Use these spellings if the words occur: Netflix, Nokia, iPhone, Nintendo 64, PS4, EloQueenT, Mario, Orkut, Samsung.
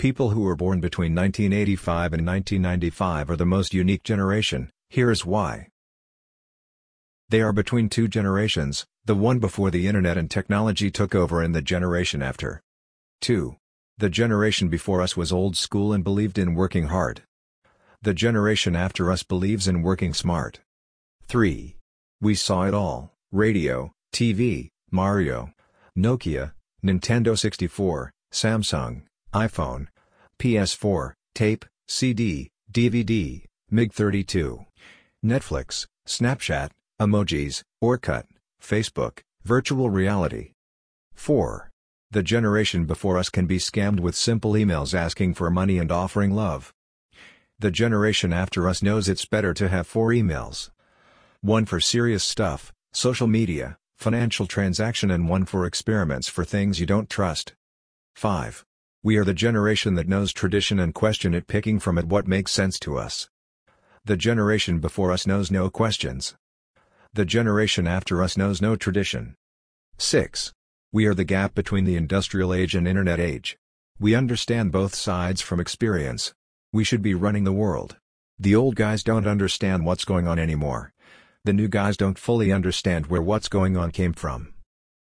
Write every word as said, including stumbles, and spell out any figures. People who were born between nineteen eighty-five and nineteen ninety-five are the most unique generation, here is why. They are between two generations, the one before the internet and technology took over and the generation after. two. The generation before us was old school and believed in working hard. The generation after us believes in working smart. three. We saw it all, radio, T V, Mario, Nokia, Nintendo sixty-four, Samsung, iPhone, P S four, tape, C D, D V D, mig thirty-two, Netflix, Snapchat, emojis, Orkut, Facebook, virtual reality. four. The generation before us can be scammed with simple emails asking for money and offering love. The generation after us knows it's better to have four emails. One for serious stuff, social media, financial transaction, and one for experiments for things you don't trust. five. We are the generation that knows tradition and question it, picking from it what makes sense to us. The generation before us knows no questions. The generation after us knows no tradition. six. We are the gap between the industrial age and internet age. We understand both sides from experience. We should be running the world. The old guys don't understand what's going on anymore. The new guys don't fully understand where what's going on came from.